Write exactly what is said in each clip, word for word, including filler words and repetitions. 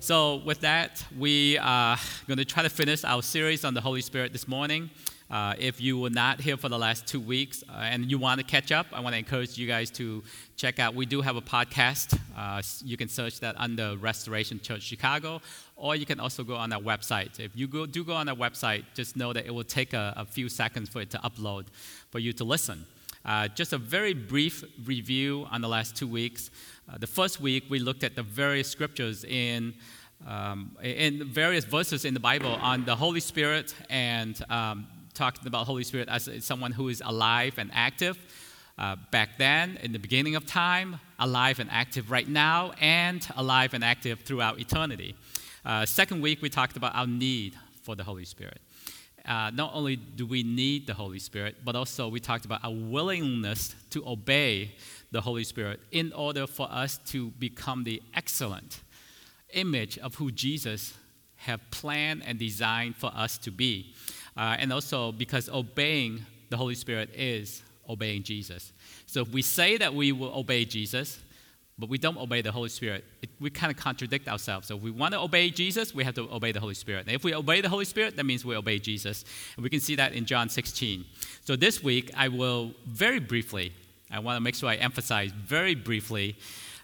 So with that, we are going to try to finish our series on the Holy Spirit this morning. Uh, if you were not here for the last two weeks uh, and you want to catch up, I want to encourage you guys to check out. We do have a podcast. Uh, you can search that under Restoration Church Chicago, or you can also go on our website. If you go, do go on our website, just know that it will take a, a few seconds for it to upload for you to listen. Uh, just a very brief review on the last two weeks. Uh, the first week, we looked at the various scriptures in Um, in various verses in the Bible on the Holy Spirit and um, talking about Holy Spirit as someone who is alive and active uh, back then in the beginning of time, alive and active right now, and alive and active throughout eternity. Uh, second week, we talked about our need for the Holy Spirit. Uh, not only do we need the Holy Spirit, but also we talked about our willingness to obey the Holy Spirit in order for us to become the excellent image of who Jesus have planned and designed for us to be. Uh, and also because obeying the Holy Spirit is obeying Jesus. So if we say that we will obey Jesus, but we don't obey the Holy Spirit, it, we kind of contradict ourselves. So if we want to obey Jesus, we have to obey the Holy Spirit. And if we obey the Holy Spirit, that means we obey Jesus. And we can see that in John sixteen. So this week, I will very briefly, I want to make sure I emphasize very briefly,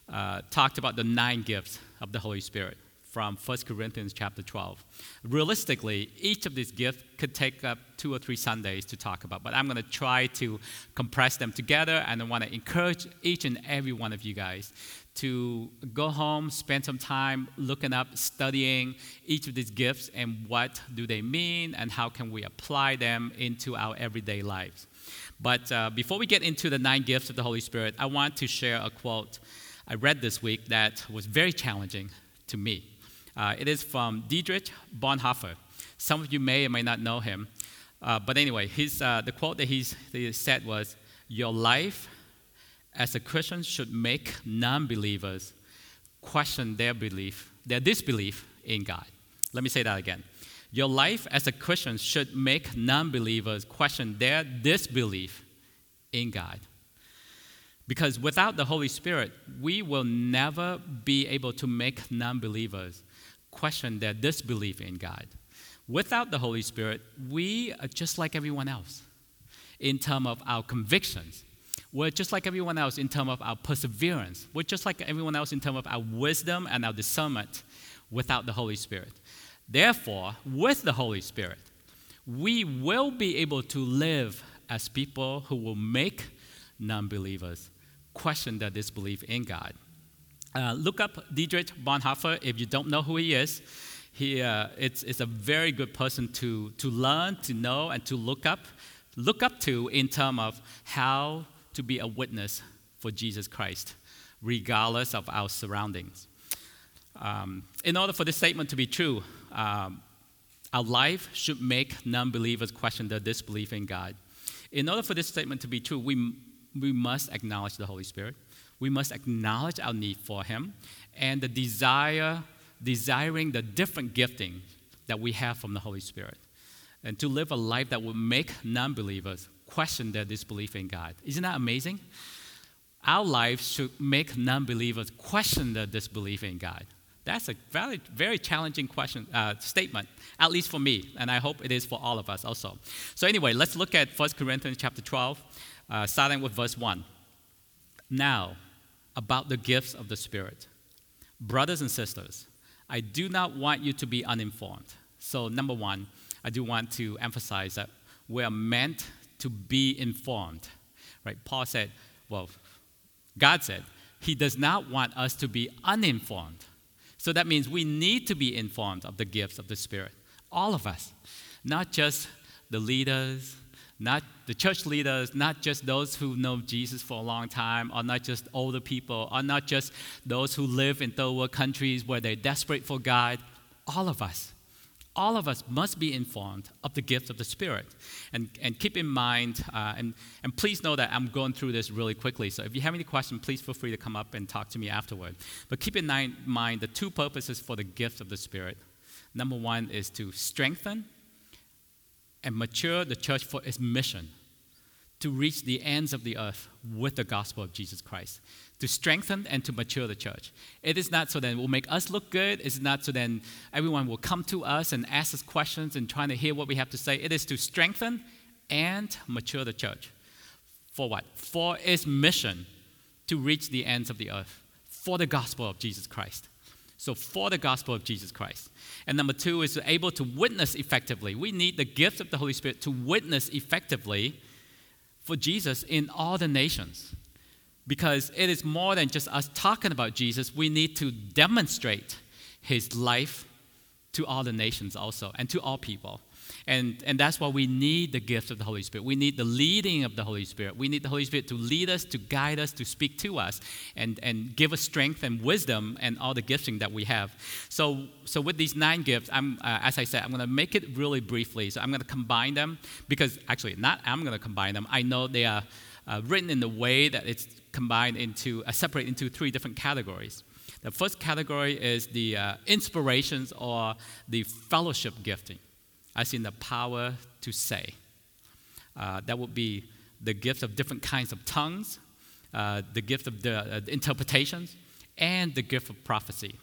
Uh, talked about the nine gifts of the Holy Spirit from First Corinthians chapter twelve. Realistically, each of these gifts could take up two or three Sundays to talk about, but I'm going to try to compress them together, and I want to encourage each and every one of you guys to go home, spend some time looking up, studying each of these gifts and what do they mean and how can we apply them into our everyday lives. But uh, before we get into the nine gifts of the Holy Spirit, I want to share a quote I read this week that was very challenging to me. Uh, it is from Dietrich Bonhoeffer. Some of you may or may not know him. Uh, but anyway, his, uh, the quote that, he's, that he said was, "Your life as a Christian should make non-believers question their belief, their disbelief in God." Let me say that again. Your life as a Christian should make non-believers question their disbelief in God. Because without the Holy Spirit, we will never be able to make non-believers question their disbelief in God. Without the Holy Spirit, we are just like everyone else in terms of our convictions. We're just like everyone else in terms of our perseverance. We're just like everyone else in terms of our wisdom and our discernment without the Holy Spirit. Therefore, with the Holy Spirit, we will be able to live as people who will make non-believers question their disbelief in God. Uh, look up Dietrich Bonhoeffer if you don't know who he is. He uh, it's, it's a very good person to, to learn, to know, and to look up, look up to in terms of how to be a witness for Jesus Christ, regardless of our surroundings. Um, in order for this statement to be true, um, our life should make non-believers question their disbelief in God. In order for this statement to be true, we we must acknowledge the Holy Spirit. We must acknowledge our need for Him and the desire, desiring the different gifting that we have from the Holy Spirit. And to live a life that will make non-believers question their disbelief in God. Isn't that amazing? Our lives should make non-believers question their disbelief in God. That's a very, very challenging question uh, statement, at least for me, and I hope it is for all of us also. So anyway, let's look at First Corinthians chapter twelve, uh, starting with verse one. "Now, about the gifts of the Spirit. Brothers and sisters, I do not want you to be uninformed." So number one, I do want to emphasize that we are meant to be informed. Right? Paul said, well, God said, He does not want us to be uninformed. So that means we need to be informed of the gifts of the Spirit, all of us, not just the leaders, Not the church leaders, not just those who know Jesus for a long time, or not just older people, or not just those who live in third world countries where they're desperate for God. All of us, all of us must be informed of the gift of the Spirit. And and keep in mind, uh, and, and please know that I'm going through this really quickly. So if you have any questions, please feel free to come up and talk to me afterward. But keep in mind the two purposes for the gift of the Spirit. Number one is to strengthen and mature the church for its mission to reach the ends of the earth with the gospel of Jesus Christ, to strengthen and to mature the church. It is not so that it will make us look good. It's not so that everyone will come to us and ask us questions and trying to hear what we have to say. It is to strengthen and mature the church. For what? For its mission to reach the ends of the earth, for the gospel of Jesus Christ. So for the gospel of Jesus Christ. And number two is able to witness effectively. We need the gift of the Holy Spirit to witness effectively for Jesus in all the nations. Because it is more than just us talking about Jesus. We need to demonstrate his life to all the nations also and to all people. And and that's why we need the gift of the Holy Spirit. We need the leading of the Holy Spirit. We need the Holy Spirit to lead us, to guide us, to speak to us, and, and give us strength and wisdom and all the gifting that we have. So so with these nine gifts, I'm uh, as I said, I'm going to make it really briefly. So I'm going to combine them because actually not I'm going to combine them. I know they are uh, written in the way that it's combined into, uh, separate into three different categories. The first category is the uh, inspirations or the fellowship gifting. As in the power to say. Uh, that would be the gift of different kinds of tongues, uh, the gift of the uh, interpretations, and the gift of prophecy.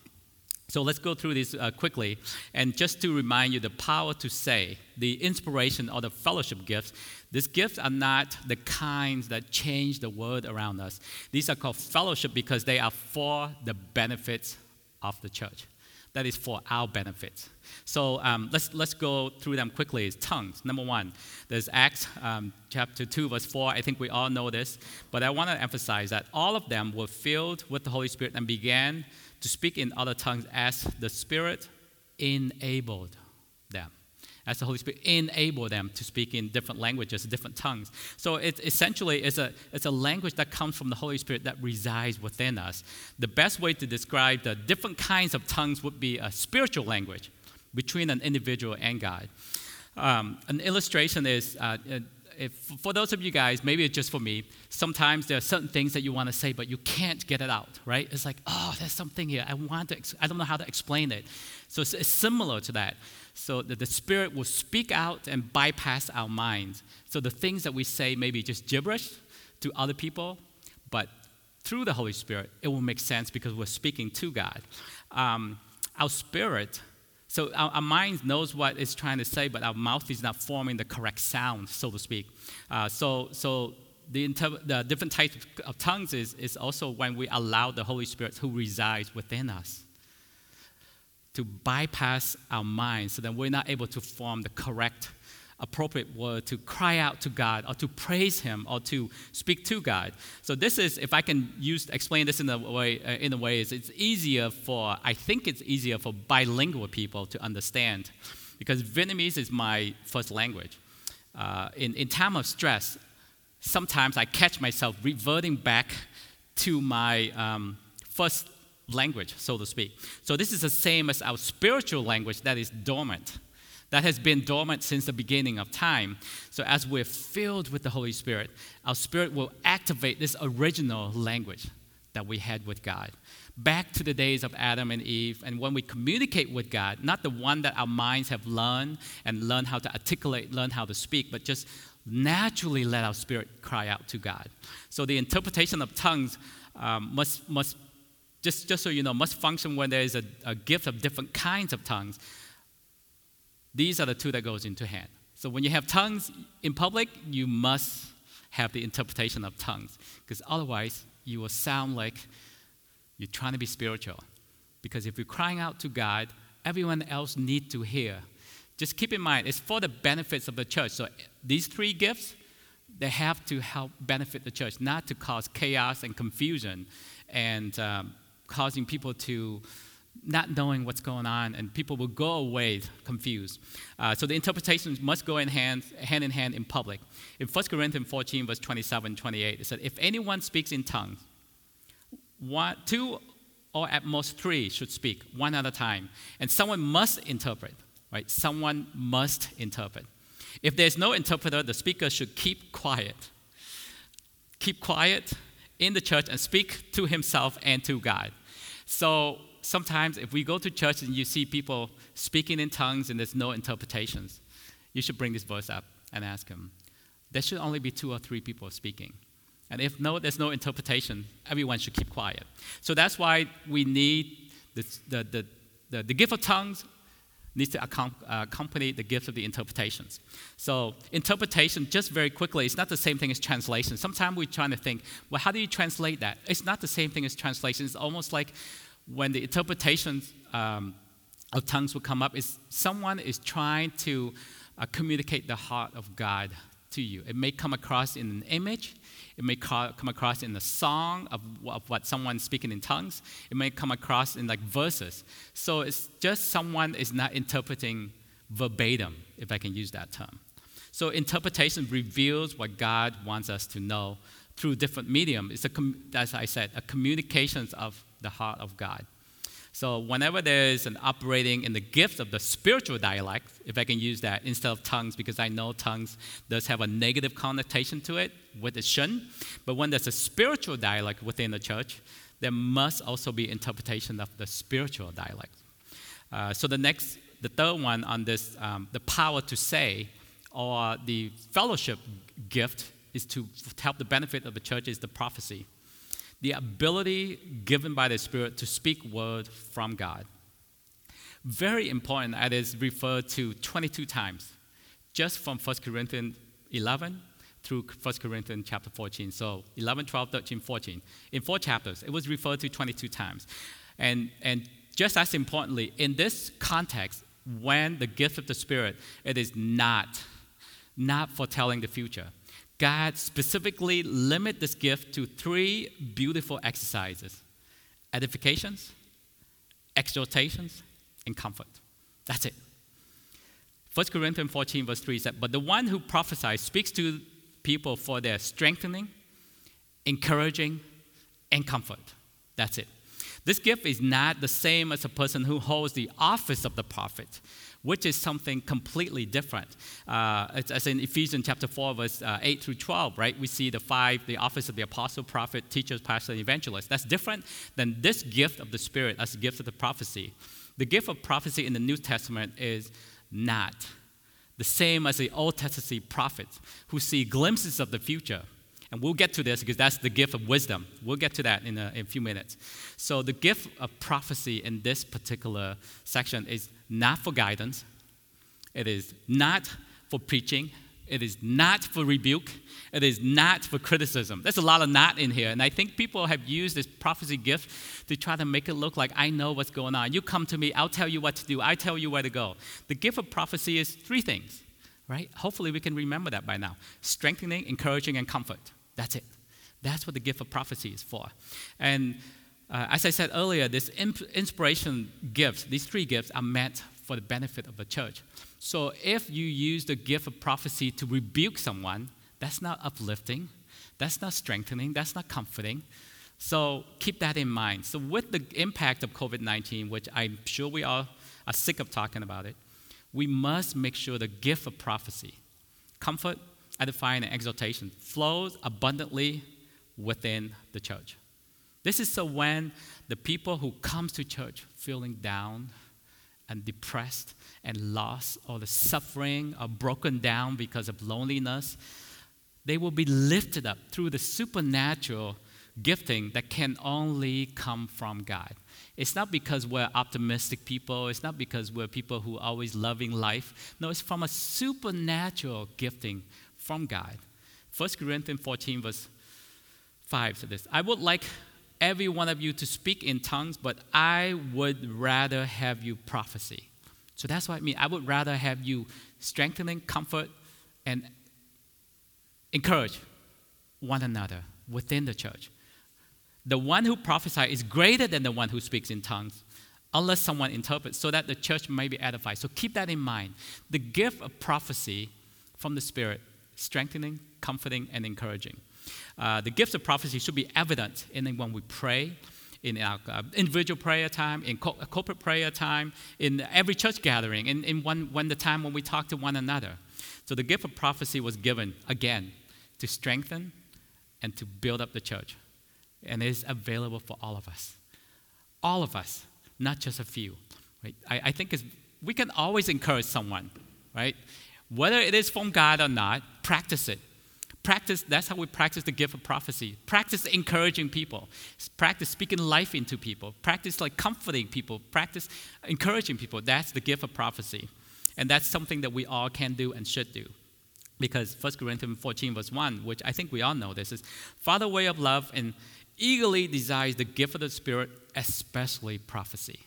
So let's go through these uh, quickly. And just to remind you, the power to say, the inspiration or the fellowship gifts, these gifts are not the kinds that change the world around us. These are called fellowship because they are for the benefits of the church. That is for our benefit. So um, let's let's go through them quickly. It's tongues. Number one, there's Acts um, chapter two, verse four. I think we all know this, but I want to emphasize that all of them were filled with the Holy Spirit and began to speak in other tongues as the Spirit enabled them. As the Holy Spirit enabled them to speak in different languages, different tongues. So it essentially is a it's a language that comes from the Holy Spirit that resides within us. The best way to describe the different kinds of tongues would be a spiritual language between an individual and God. Um, an illustration is, uh, if, for those of you guys, maybe it's just for me, sometimes there are certain things that you want to say, but you can't get it out, right? It's like, oh, there's something here. I want to. Ex- I don't know how to explain it. So it's, it's similar to that. So that the Spirit will speak out and bypass our minds. So the things that we say may be just gibberish to other people, but through the Holy Spirit, it will make sense because we're speaking to God. Um, our spirit, so our, our mind knows what it's trying to say, but our mouth is not forming the correct sound, so to speak. Uh, so so the, inter- the different types of, of tongues is, is also when we allow the Holy Spirit who resides within us to bypass our minds so that we're not able to form the correct, appropriate word to cry out to God or to praise him or to speak to God. So this is, if I can use explain this in a way, uh, in a way is it's easier for, I think it's easier for bilingual people to understand because Vietnamese is my first language. Uh, in, in time of stress, sometimes I catch myself reverting back to my um, first language, so to speak. So this is the same as our spiritual language that is dormant, that has been dormant since the beginning of time. So as we're filled with the Holy Spirit, our spirit will activate this original language that we had with God. Back to the days of Adam and Eve, and when we communicate with God, not the one that our minds have learned and learned how to articulate, learn how to speak, but just naturally let our spirit cry out to God. So the interpretation of tongues um, must must Just, just so you know, must function when there is a, a gift of different kinds of tongues. These are the two that goes into hand. So when you have tongues in public, you must have the interpretation of tongues, because otherwise you will sound like you're trying to be spiritual. Because if you're crying out to God, everyone else needs to hear. Just keep in mind, it's for the benefits of the church. So these three gifts, they have to help benefit the church, not to cause chaos and confusion and um, causing people to not knowing what's going on, and people will go away confused. Uh, so the interpretations must go in hand, hand in hand in public. In First Corinthians fourteen, verse twenty-seven and twenty-eight, it said, if anyone speaks in tongues, one, two or at most three should speak, one at a time, and someone must interpret, right? Someone must interpret. If there's no interpreter, the speaker should keep quiet. Keep quiet in the church and speak to himself and to God. So sometimes if we go to church and you see people speaking in tongues and there's no interpretations, you should bring this verse up and ask him. There should only be two or three people speaking. And if no, there's no interpretation, everyone should keep quiet. So that's why we need the, the, the, the, the gift of tongues needs to accompany the gift of the interpretations. So interpretation, just very quickly, it's not the same thing as translation. Sometimes we're trying to think, well, how do you translate that? It's not the same thing as translation. It's almost like when the interpretations um, of tongues will come up, is someone is trying to uh, communicate the heart of God to you. It may come across in an image. It may ca- come across in a song of, of what someone's speaking in tongues. It may come across in like verses. So it's just someone is not interpreting verbatim, if I can use that term. So interpretation reveals what God wants us to know through different medium. It's a, com- as I said, a communications of the heart of God. So whenever there is an operating in the gift of the spiritual dialect, if I can use that instead of tongues, because I know tongues does have a negative connotation to it, with it shouldn't. But when there's a spiritual dialect within the church, there must also be interpretation of the spiritual dialect. Uh, so the next, the third one on this, um, the power to say, or the fellowship gift, is to help the benefit of the church is the prophecy. The ability given by the Spirit to speak word from God. Very important, it is referred to twenty-two times, just from First Corinthians eleven through First Corinthians chapter fourteen. So eleven, twelve, thirteen, fourteen. In four chapters, it was referred to twenty-two times. And, and just as importantly, in this context, when the gift of the Spirit, it is not, not foretelling the future. God specifically limit this gift to three beautiful exercises: edifications, exhortations, and comfort. That's it. First Corinthians fourteen verse three said, but the one who prophesies speaks to people for their strengthening, encouraging, and comfort. That's it. This gift is not the same as a person who holds the office of the prophet, which is something completely different. Uh, it's, as in Ephesians chapter four, verse uh, eight through twelve, right? We see the five, the office of the apostle, prophet, teachers, pastor, and evangelist. That's different than this gift of the Spirit as the gift of the prophecy. The gift of prophecy in the New Testament is not the same as the Old Testament prophets who see glimpses of the future. And we'll get to this because that's the gift of wisdom. We'll get to that in a, in a few minutes. So the gift of prophecy in this particular section is not for guidance. It is not for preaching. It is not for rebuke. It is not for criticism. There's a lot of not in here. And I think people have used this prophecy gift to try to make it look like I know what's going on. You come to me, I'll tell you what to do. I tell you where to go. The gift of prophecy is three things, right? Hopefully we can remember that by now. Strengthening, encouraging, and comfort. That's it. That's what the gift of prophecy is for. And uh, as I said earlier, this imp- inspiration gifts, these three gifts are meant for the benefit of the church. So if you use the gift of prophecy to rebuke someone, that's not uplifting. That's not strengthening. That's not comforting. So keep that in mind. So with the impact of covid nineteen, which I'm sure we all are sick of talking about it, we must make sure the gift of prophecy, comfort, edifying, and exhortation flows abundantly within the church. This is so when the people who come to church feeling down and depressed and lost, or the suffering or broken down because of loneliness, they will be lifted up through the supernatural gifting that can only come from God. It's not because we're optimistic people. It's not because we're people who are always loving life. No, it's from a supernatural gifting from God. First Corinthians fourteen verse five said this, I would like every one of you to speak in tongues, but I would rather have you prophesy. So that's what I mean. I would rather have you strengthening, comfort, and encourage one another within the church. The one who prophesies is greater than the one who speaks in tongues, unless someone interprets, so that the church may be edified. So keep that in mind. The gift of prophecy from the Spirit, strengthening, comforting, and encouraging. Uh, the gift of prophecy should be evident in when we pray, in our uh, individual prayer time, in co- corporate prayer time, in every church gathering, in, in one, when the time when we talk to one another. So the gift of prophecy was given, again, to strengthen and to build up the church. And it is available for all of us. All of us, not just a few. Right? I, I think it's, we can always encourage someone, right? Whether it is from God or not, practice it. Practice, that's how we practice the gift of prophecy. Practice encouraging people. Practice speaking life into people. Practice like comforting people. Practice encouraging people. That's the gift of prophecy. And that's something that we all can do and should do. Because First Corinthians fourteen verse one, which I think we all know this, is, "Far the way of love and eagerly desires the gift of the Spirit, especially prophecy."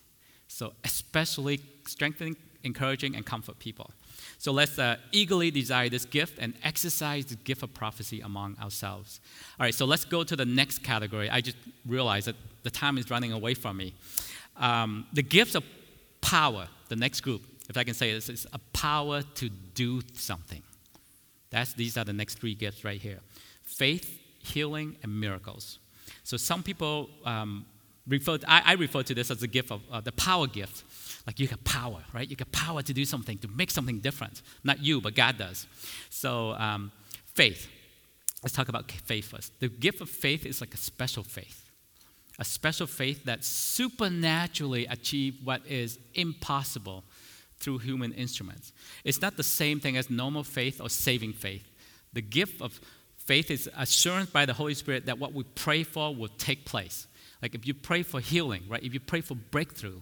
So especially strengthening, encouraging, and comfort people. So let's uh, eagerly desire this gift and exercise the gift of prophecy among ourselves. All right, so let's go to the next category. I just realized that the time is running away from me. Um, the gifts of power, the next group, if I can say this, is a power to do something. That's, these are the next three gifts right here. Faith, healing, and miracles. So some people um, refer, to, I, I refer to this as the gift of uh, the power gift. Like you got power, right? You got power to do something, to make something different. Not you, but God does. So um, faith. Let's talk about faith first. The gift of faith is like a special faith. A special faith that supernaturally achieves what is impossible through human instruments. It's not the same thing as normal faith or saving faith. The gift of faith is assurance by the Holy Spirit that what we pray for will take place. Like if you pray for healing, right? If you pray for breakthrough,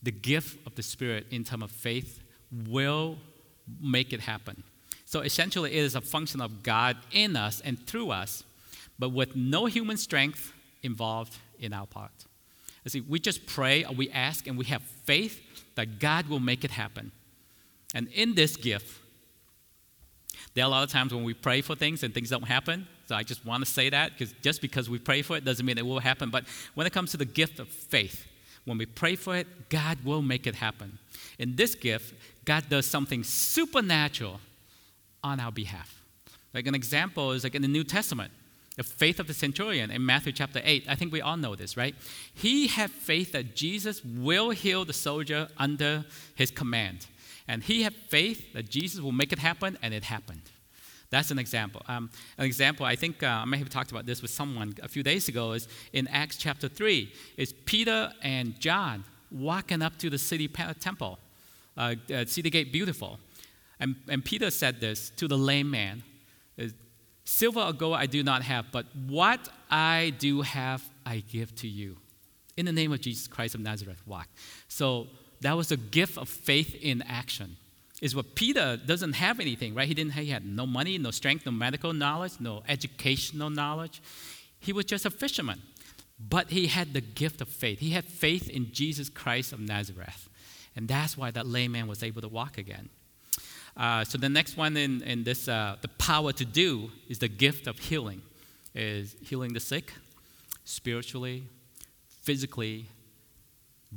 the gift of the Spirit in terms of faith will make it happen. So essentially it is a function of God in us and through us, but with no human strength involved in our part. You see, we just pray or we ask and we have faith that God will make it happen. And in this gift, there are a lot of times when we pray for things and things don't happen. So I just want to say that, because just because we pray for it doesn't mean it will happen. But when it comes to the gift of faith, when we pray for it, God will make it happen. In this gift, God does something supernatural on our behalf. Like an example is like in the New Testament, the faith of the centurion in Matthew chapter eight. I think we all know this, right? He had faith that Jesus will heal the soldier under his command. And he had faith that Jesus will make it happen, and it happened. That's an example. Um, an example, I think uh, I may have talked about this with someone a few days ago, is in Acts chapter three. It's Peter and John walking up to the city temple, uh, uh, city gate beautiful. And, and Peter said this to the lame man, "Silver or gold I do not have, but what I do have I give to you. In the name of Jesus Christ of Nazareth, walk." So that was a gift of faith in action. Is what Peter doesn't have anything, right? He didn't. He had no money, no strength, no medical knowledge, no educational knowledge. He was just a fisherman. But he had the gift of faith. He had faith in Jesus Christ of Nazareth. And that's why that lame man was able to walk again. Uh, so the next one in, in this, uh, the power to do, is the gift of healing. Is healing the sick, spiritually, physically,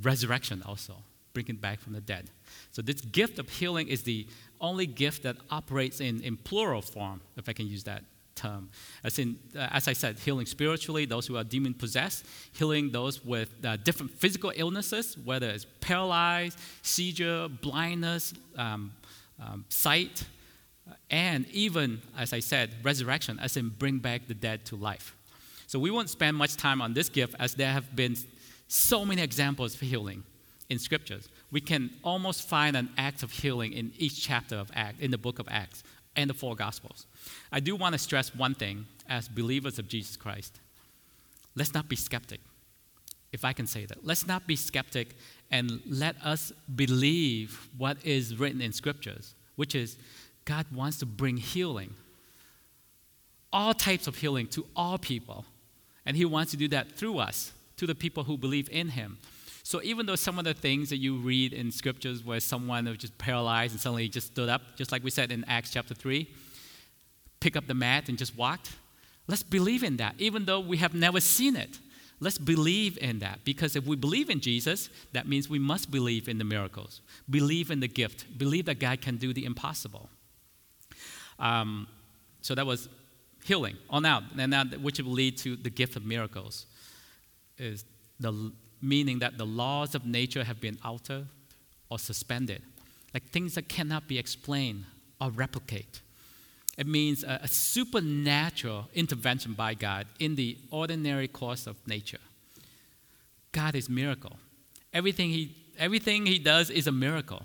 resurrection also, bringing back from the dead. So this gift of healing is the only gift that operates in, in plural form, if I can use that term. As in, uh, as I said, healing spiritually, those who are demon-possessed, healing those with uh, different physical illnesses, whether it's paralyzed, seizure, blindness, um, um, sight, and even, as I said, resurrection, as in bring back the dead to life. So we won't spend much time on this gift, as there have been so many examples for healing in scriptures. We can almost find an act of healing in each chapter of Acts, in the book of Acts, and the four Gospels. I do want to stress one thing as believers of Jesus Christ. Let's not be skeptic, if I can say that. Let's not be skeptic, and let us believe what is written in scriptures, which is God wants to bring healing, all types of healing, to all people. And he wants to do that through us, to the people who believe in him. So even though some of the things that you read in scriptures where someone was just paralyzed and suddenly just stood up, just like we said in Acts chapter three, pick up the mat and just walked, let's believe in that, even though we have never seen it. Let's believe in that, because if we believe in Jesus, that means we must believe in the miracles, believe in the gift, believe that God can do the impossible. Um, so that was healing on out, and that which will lead to the gift of miracles, is the meaning that the laws of nature have been altered or suspended, like things that cannot be explained or replicate. It means a, a supernatural intervention by God in the ordinary course of nature. God is miracle. Everything he, everything he does is a miracle.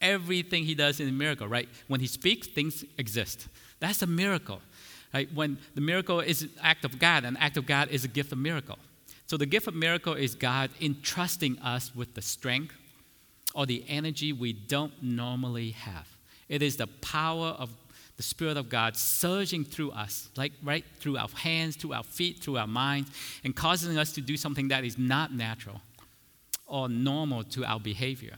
Everything he does is a miracle, right? When he speaks, things exist. That's a miracle, right? When the miracle is an act of God, an act of God is a gift of miracle. So the gift of miracle is God entrusting us with the strength or the energy we don't normally have. It is the power of the Spirit of God surging through us, like right through our hands, through our feet, through our minds, and causing us to do something that is not natural or normal to our behavior.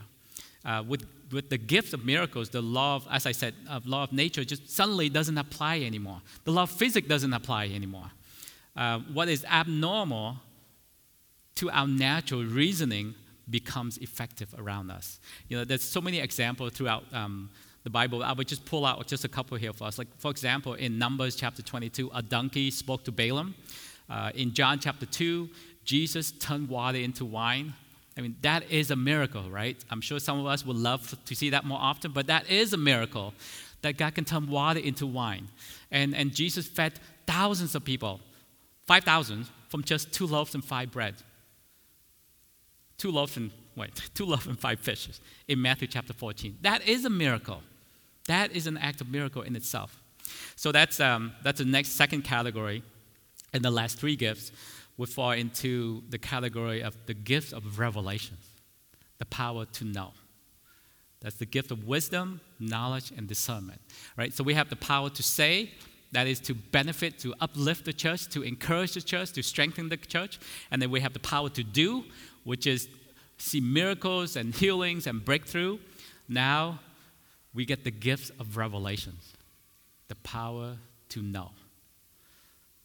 Uh, with with the gift of miracles, the law of, as I said, of law of nature just suddenly doesn't apply anymore. The law of physics doesn't apply anymore. Uh, what is abnormal to our natural reasoning becomes effective around us. You know, there's so many examples throughout um, the Bible. I would just pull out just a couple here for us. Like, for example, in Numbers chapter twenty-two, a donkey spoke to Balaam. Uh, in John chapter two, Jesus turned water into wine. I mean, that is a miracle, right? I'm sure some of us would love to see that more often, but that is a miracle, that God can turn water into wine. And, and Jesus fed thousands of people, five thousand, from just two loaves and five bread. Two loaves and wait, two loaves and five fishes in Matthew chapter fourteen. That is a miracle. That is an act of miracle in itself. So that's um, that's the next second category, and the last three gifts would fall into the category of the gift of revelation, the power to know. That's the gift of wisdom, knowledge, and discernment. Right. So we have the power to say. That is to benefit, to uplift the church, to encourage the church, to strengthen the church. And then we have the power to do, which is see miracles and healings and breakthrough. Now we get the gifts of revelations, the power to know.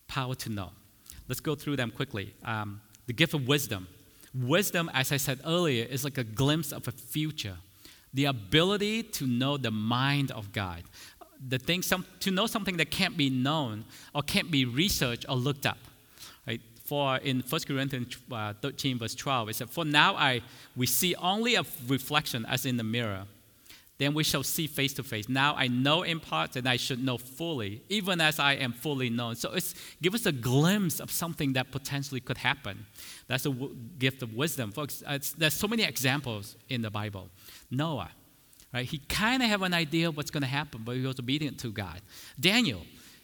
Power to know. Let's go through them quickly. Um, the gift of wisdom. Wisdom, as I said earlier, is like a glimpse of a future. The ability to know the mind of God. The thing, some, to know something that can't be known or can't be researched or looked up. Right? For in First Corinthians uh, thirteen, verse twelve, it said, "For now I we see only a reflection as in the mirror. Then we shall see face to face. Now I know in part, and I should know fully, even as I am fully known." So it's give us a glimpse of something that potentially could happen. That's a w- gift of wisdom. Folks, it's, there's so many examples in the Bible. Noah. Right? He kind of have an idea of what's going to happen, but he was obedient to God. Daniel,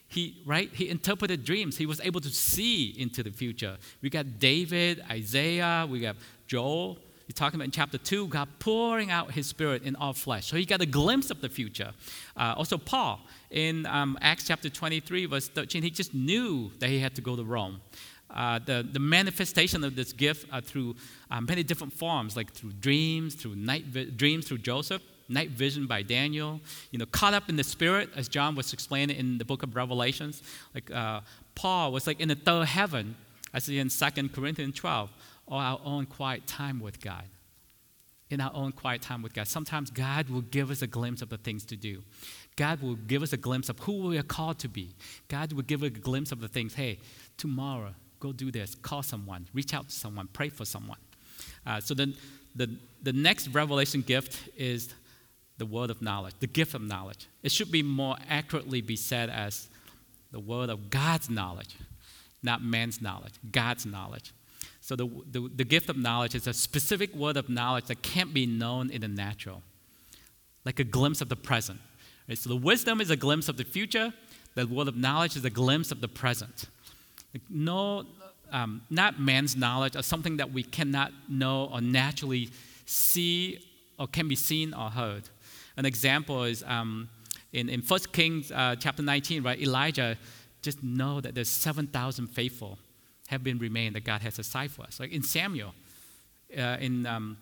he right? He interpreted dreams. He was able to see into the future. We got David, Isaiah, we got Joel. You're talking about in chapter two, God pouring out his Spirit in all flesh. So he got a glimpse of the future. Uh, also Paul, in um, Acts chapter twenty-three, verse thirteen, he just knew that he had to go to Rome. Uh, the, the manifestation of this gift uh, through uh, many different forms, like through dreams, through night vi- dreams through Joseph, night vision by Daniel, you know, caught up in the Spirit, as John was explaining in the book of Revelations. Like uh, Paul was like in the third heaven, as in Second Corinthians twelve, or our own quiet time with God. In our own quiet time with God. Sometimes God will give us a glimpse of the things to do. God will give us a glimpse of who we are called to be. God will give us a glimpse of the things, hey, tomorrow, go do this, call someone, reach out to someone, pray for someone. Uh, so then the, the next revelation gift is the word of knowledge, the gift of knowledge. It should be more accurately be said as the word of God's knowledge, not man's knowledge, God's knowledge. So the, the, the gift of knowledge is a specific word of knowledge that can't be known in the natural, like a glimpse of the present. Right? So the wisdom is a glimpse of the future. The word of knowledge is a glimpse of the present. Like no, um, not man's knowledge or something that we cannot know or naturally see or can be seen or heard. An example is um, in, in First Kings uh, chapter nineteen, right? Elijah just know that there's seven thousand faithful have been remained that God has assigned for us. Like in Samuel, uh, in, um,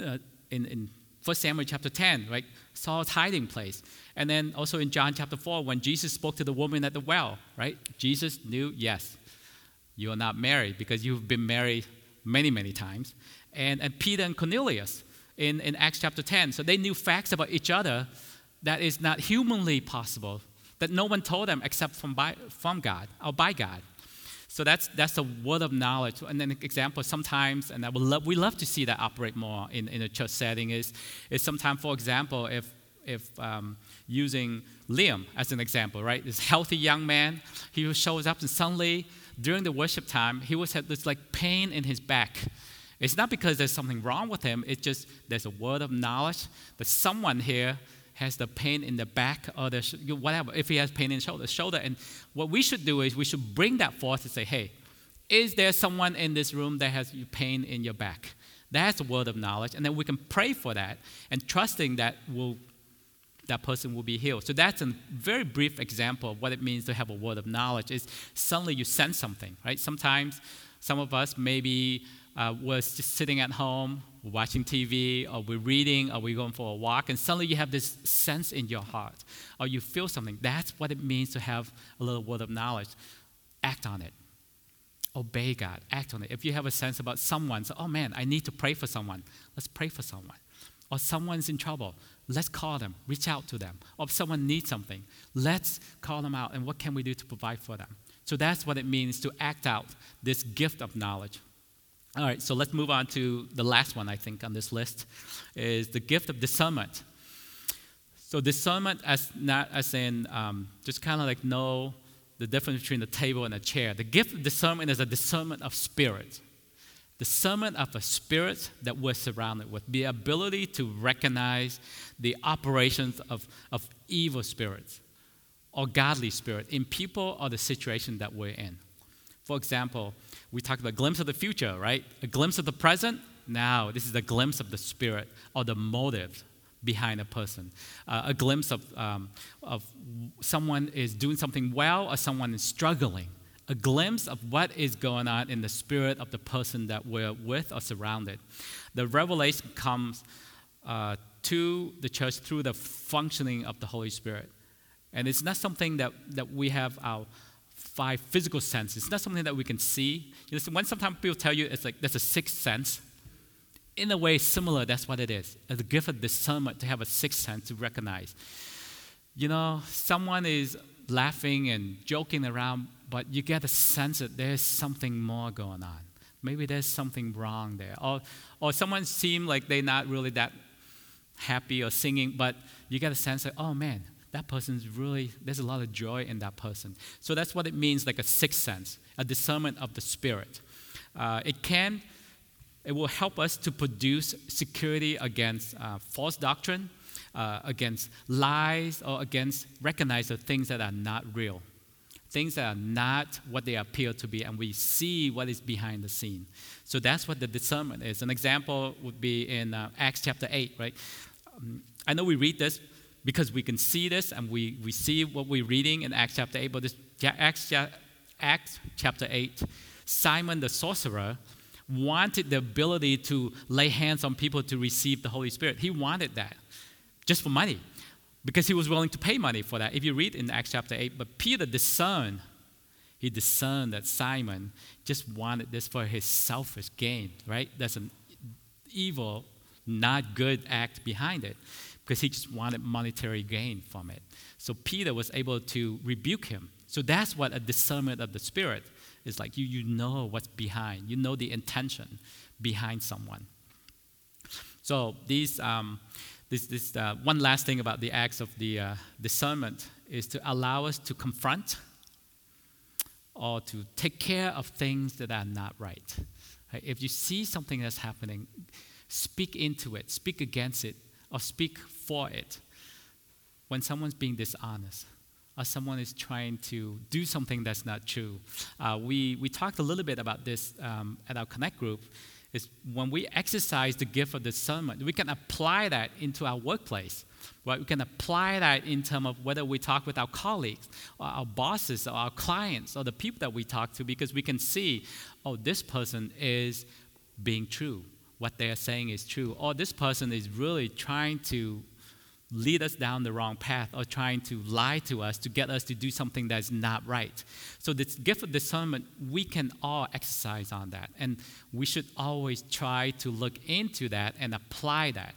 uh, in in First Samuel chapter ten, right? Saul's hiding place. And then also in John chapter four, when Jesus spoke to the woman at the well, right? Jesus knew, yes, You are not married because you've been married many, many times. And, and Peter and Cornelius in, in Acts chapter ten. So they knew facts about each other that is not humanly possible, that no one told them except from, by, from God or by God. So that's that's a word of knowledge. And an example sometimes, and I would love, we love to see that operate more in, in a church setting, is, is sometimes, for example, if if um, using Liam as an example, right? This healthy young man, he shows up and suddenly during the worship time, he was had this like pain in his back. It's not because there's something wrong with him. It's just there's a word of knowledge that someone here has the pain in the back or the sh- whatever, if he has pain in the shoulder, shoulder. And what we should do is we should bring that forth and say, hey, is there someone in this room that has pain in your back? That's a word of knowledge. And then we can pray for that and trusting that will that person will be healed. So that's a very brief example of what it means to have a word of knowledge is suddenly you sense something, right? Sometimes some of us maybe uh, was just sitting at home, watching T V, or we're reading, or we're going for a walk, and suddenly you have this sense in your heart, or you feel something. That's what it means to have a little word of knowledge. Act on it. Obey God. Act on it. If you have a sense about someone, so, oh man, I need to pray for someone. Let's pray for someone. Or someone's in trouble. Let's call them. Reach out to them. Or if someone needs something, let's call them out. And what can we do to provide for them? So that's what it means to act out this gift of knowledge. All right, so let's move on to the last one, I think, on this list, is the gift of discernment. So discernment as not as in um, just kind of like know the difference between a table and a chair. The gift of discernment is a discernment of spirit. Discernment of a spirit that we're surrounded with. The ability to recognize the operations of, of evil spirits or godly spirit in people or the situation that we're in. For example, we talked about a glimpse of the future, right? A glimpse of the present. Now, this is a glimpse of the spirit or the motive behind a person. Uh, a glimpse of um, of someone is doing something well or someone is struggling. A glimpse of what is going on in the spirit of the person that we're with or surrounded. The revelation comes uh, to the church through the functioning of the Holy Spirit. And it's not something that, that we have our five physical senses. It's not something that we can see. You know, when sometimes people tell you it's like that's a sixth sense, in a way similar, that's what it is. It's a gift of discernment to have a sixth sense to recognize. You know, someone is laughing and joking around, but you get a sense that there's something more going on. Maybe there's something wrong there. Or or someone seems like they're not really that happy or singing, but you get a sense that, oh man, that person's really, there's a lot of joy in that person. So that's what it means, like a sixth sense, a discernment of the spirit. Uh, it can, it will help us to produce security against uh, false doctrine, uh, against lies, or against recognize the things that are not real, things that are not what they appear to be, and we see what is behind the scene. So that's what the discernment is. An example would be in uh, Acts chapter eight, right? Um, I know we read this, because we can see this and we, we see what we're reading in Acts chapter eight. But this Acts, Acts chapter eight, Simon the sorcerer wanted the ability to lay hands on people to receive the Holy Spirit. He wanted that just for money because he was willing to pay money for that. If you read in Acts chapter eight, but Peter discerned, he discerned that Simon just wanted this for his selfish gain, right? That's an evil, not good act behind it, because he just wanted monetary gain from it. So Peter was able to rebuke him. So that's what a discernment of the spirit is like. You, you know what's behind. You know the intention behind someone. So these, um, this, this uh, one last thing about the acts of the uh, discernment is to allow us to confront or to take care of things that are not right. Right? If you see something that's happening, speak into it, speak against it, or speak for it. When someone's being dishonest, or someone is trying to do something that's not true, uh, we we talked a little bit about this um, at our Connect group. Is when we exercise the gift of discernment, we can apply that into our workplace. Right? We can apply that in terms of whether we talk with our colleagues, or our bosses, or our clients, or the people that we talk to, because we can see, oh, this person is being true. What they are saying is true, or this person is really trying to lead us down the wrong path or trying to lie to us to get us to do something that's not right. So this gift of discernment, we can all exercise on that. And we should always try to look into that and apply that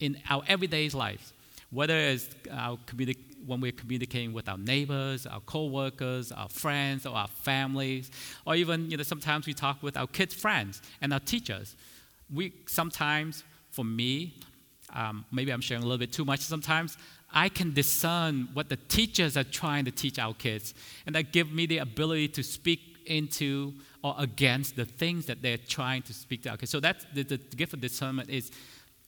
in our everyday life, whether it's our communication, when we're communicating with our neighbors, our co-workers, our friends, or our families, or even, you know, sometimes we talk with our kids' friends and our teachers. We sometimes, for me, um, maybe I'm sharing a little bit too much sometimes, I can discern what the teachers are trying to teach our kids, and that gives me the ability to speak into or against the things that they're trying to speak to our kids. So that's, the, the gift of discernment is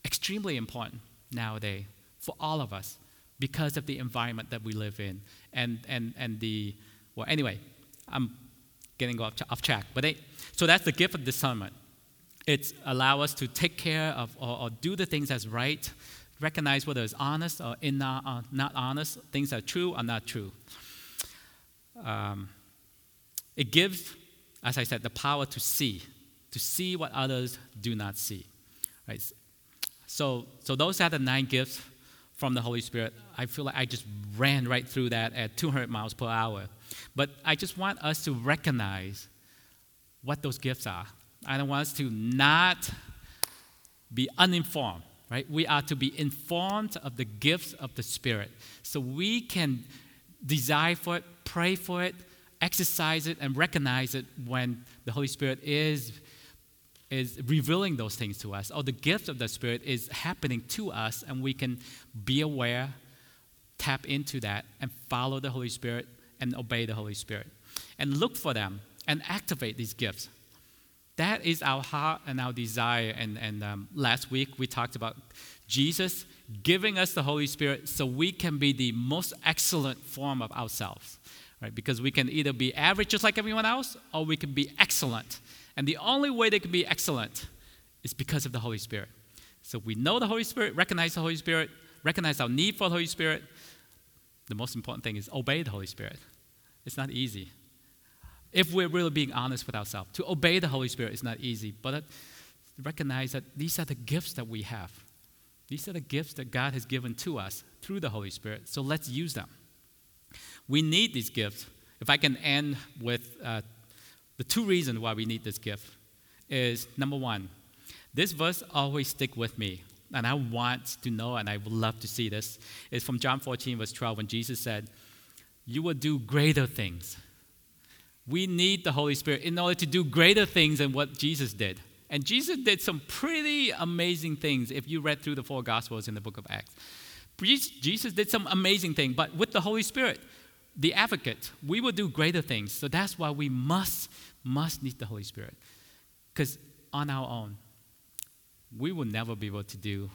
extremely important nowadays for all of us, because of the environment that we live in, and and and the well, anyway, I'm getting off off track. But they, so that's the gift of discernment. It's allow us to take care of or, or do the things that's right, recognize whether it's honest or in not, uh, not honest, things are true or not true. Um, it gives, as I said, the power to see, to see what others do not see. Right. So so those are the nine gifts from the Holy Spirit. I feel like I just ran right through that at two hundred miles per hour. But I just want us to recognize what those gifts are. I don't want us to not be uninformed, right? We are to be informed of the gifts of the Spirit, so we can desire for it, pray for it, exercise it, and recognize it when the Holy Spirit is is revealing those things to us, or the gift of the Spirit is happening to us, and we can be aware, tap into that, and follow the Holy Spirit and obey the Holy Spirit. And look for them and activate these gifts. That is our heart and our desire. And, and um, last week we talked about Jesus giving us the Holy Spirit so we can be the most excellent form of ourselves, right? Because we can either be average just like everyone else, or we can be excellent. And the only way they can be excellent is because of the Holy Spirit. So we know the Holy Spirit, recognize the Holy Spirit, recognize our need for the Holy Spirit. The most important thing is obey the Holy Spirit. It's not easy. If we're really being honest with ourselves, to obey the Holy Spirit is not easy, but recognize that these are the gifts that we have. These are the gifts that God has given to us through the Holy Spirit, so let's use them. We need these gifts. If I can end with uh, the two reasons why we need this gift is, number one, this verse always stick with me, and I want to know, and I would love to see this. It's from John fourteen, verse twelve, when Jesus said, "You will do greater things." We need the Holy Spirit in order to do greater things than what Jesus did. And Jesus did some pretty amazing things if you read through the four Gospels in the book of Acts. Jesus did some amazing things, but with the Holy Spirit, the advocate, we will do greater things. So that's why we must, must need the Holy Spirit. Because on our own, we will never be able to do,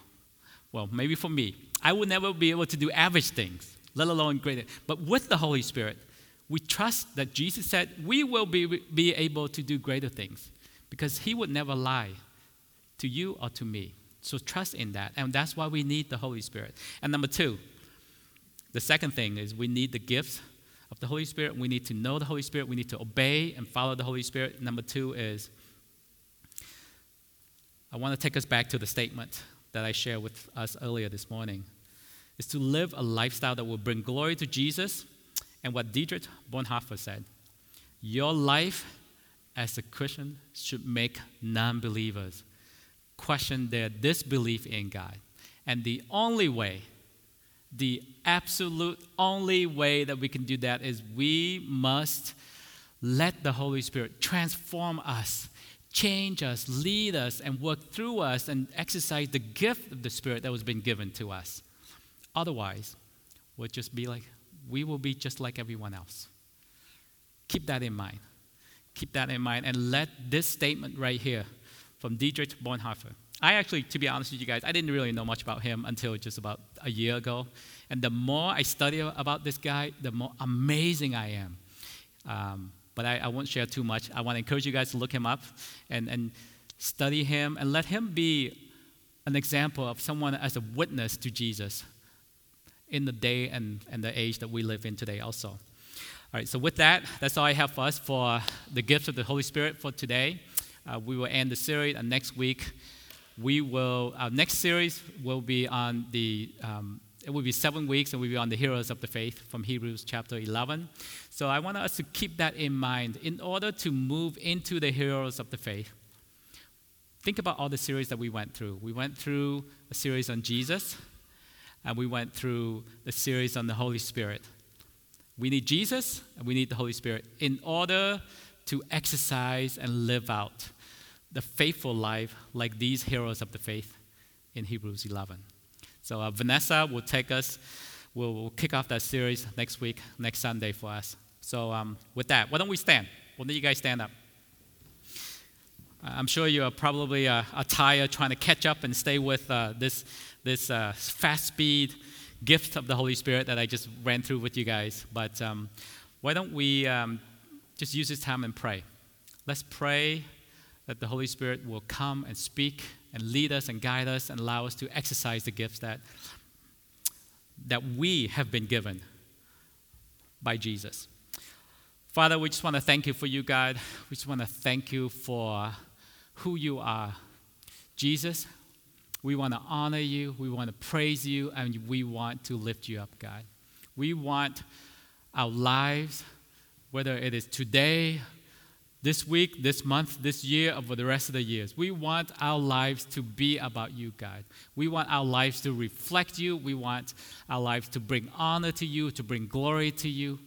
well, maybe for me, I will never be able to do average things, let alone greater. But with the Holy Spirit, we trust that Jesus said we will be, be able to do greater things, because he would never lie to you or to me. So trust in that. And that's why we need the Holy Spirit. And number two, the second thing is we need the gifts of the Holy Spirit. We need to know the Holy Spirit. We need to obey and follow the Holy Spirit. Number two is, I want to take us back to the statement that I shared with us earlier this morning, is to live a lifestyle that will bring glory to Jesus, and what Dietrich Bonhoeffer said, your life as a Christian should make non-believers question their disbelief in God. And the only way, the absolute only way that we can do that is we must let the Holy Spirit transform us, change us, lead us, and work through us, and exercise the gift of the Spirit that has been given to us. Otherwise, we'll just be like, we will be just like everyone else. Keep that in mind. Keep that in mind, and let this statement right here from Dietrich Bonhoeffer. I actually, to be honest with you guys, I didn't really know much about him until just about a year ago. And the more I study about this guy, the more amazing I am. Um, but I, I won't share too much. I want to encourage you guys to look him up and, and study him, and let him be an example of someone as a witness to Jesus in the day and, and the age that we live in today also. All right, so with that, that's all I have for us for the gifts of the Holy Spirit for today. Uh, we will end the series, and next week, We will, our next series will be on the um, It will be seven weeks, and we'll be on the heroes of the faith from Hebrews chapter eleven. So I want us to keep that in mind. In order to move into the heroes of the faith, think about all the series that we went through. We went through a series on Jesus, and we went through a series on the Holy Spirit. We need Jesus, and we need the Holy Spirit in order to exercise and live out the faithful life like these heroes of the faith in Hebrews eleven. So uh, Vanessa will take us, we'll, we'll kick off that series next week, next Sunday for us. So um, with that, why don't we stand? Why don't you guys stand up? I'm sure you are probably uh, are tired trying to catch up and stay with uh, this, this uh, fast speed gift of the Holy Spirit that I just ran through with you guys. But um, why don't we um, just use this time and pray. Let's pray that the Holy Spirit will come and speak and lead us and guide us and allow us to exercise the gifts that that we have been given by Jesus. Father, we just want to thank you for you, God. We just want to thank you for who you are. Jesus, we want to honor you, we want to praise you, and we want to lift you up, God. We want our lives, whether it is today, this week, this month, this year, or for the rest of the years. We want our lives to be about you, God. We want our lives to reflect you. We want our lives to bring honor to you, to bring glory to you.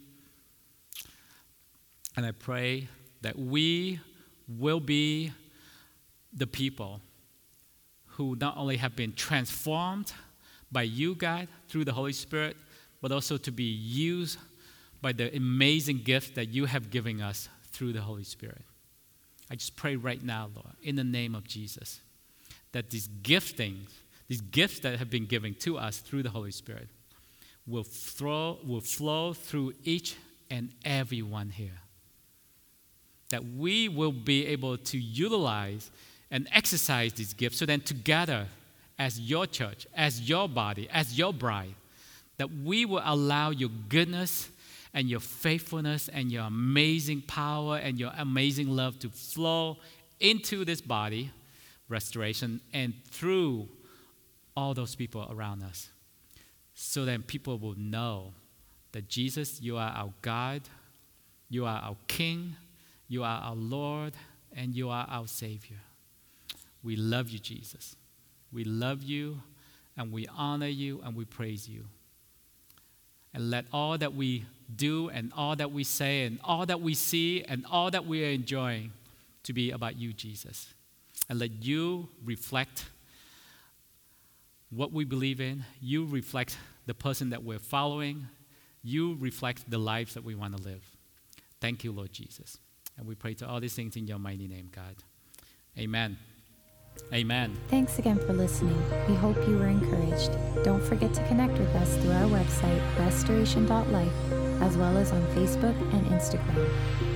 And I pray that we will be the people who not only have been transformed by you, God, through the Holy Spirit, but also to be used by the amazing gift that you have given us through the Holy Spirit. I just pray right now, Lord, in the name of Jesus, that these giftings, these gifts that have been given to us through the Holy Spirit will, throw, will flow through each and everyone here. That we will be able to utilize and exercise these gifts so then together as your church, as your body, as your bride, that we will allow your goodness and your faithfulness and your amazing power and your amazing love to flow into this body, restoration, and through all those people around us. So that people will know that Jesus, you are our God, you are our King, you are our Lord, and you are our Savior. We love you, Jesus. We love you, and we honor you, and we praise you. And let all that we do and all that we say and all that we see and all that we are enjoying to be about you, Jesus. And let you reflect what we believe in. You reflect the person that we're following. You reflect the lives that we want to live. Thank you, Lord Jesus. And we pray to all these things in your mighty name, God. Amen. Amen. Thanks again for listening. We hope you were encouraged. Don't forget to connect with us through our website, restoration dot life, as well as on Facebook and Instagram.